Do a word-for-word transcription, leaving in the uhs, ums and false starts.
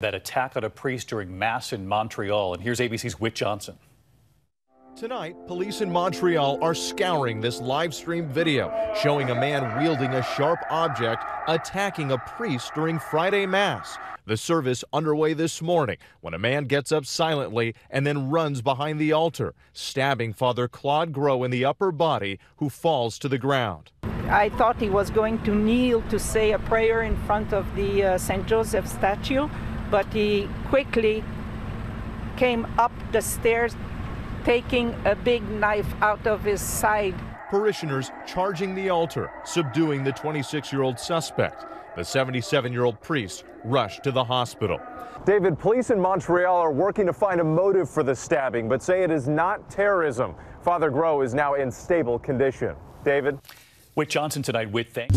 That attack on a priest during Mass in Montreal. And here's A B C's Whit Johnson. Tonight, police in Montreal are scouring this live stream video showing a man wielding a sharp object attacking a priest during Friday Mass. The service underway this morning when a man gets up silently and then runs behind the altar, stabbing Father Claude Grou in the upper body, who falls to the ground. I thought he was going to kneel to say a prayer in front of the uh, Saint Joseph statue, but he quickly came up the stairs, taking a big knife out of his side. Parishioners charging the altar, subduing the twenty-six-year-old suspect. The seventy-seven-year-old priest rushed to the hospital. David, police in Montreal are working to find a motive for the stabbing, but say it is not terrorism. Father Grou is now in stable condition. David? Whit Johnson tonight. Whit, thanks.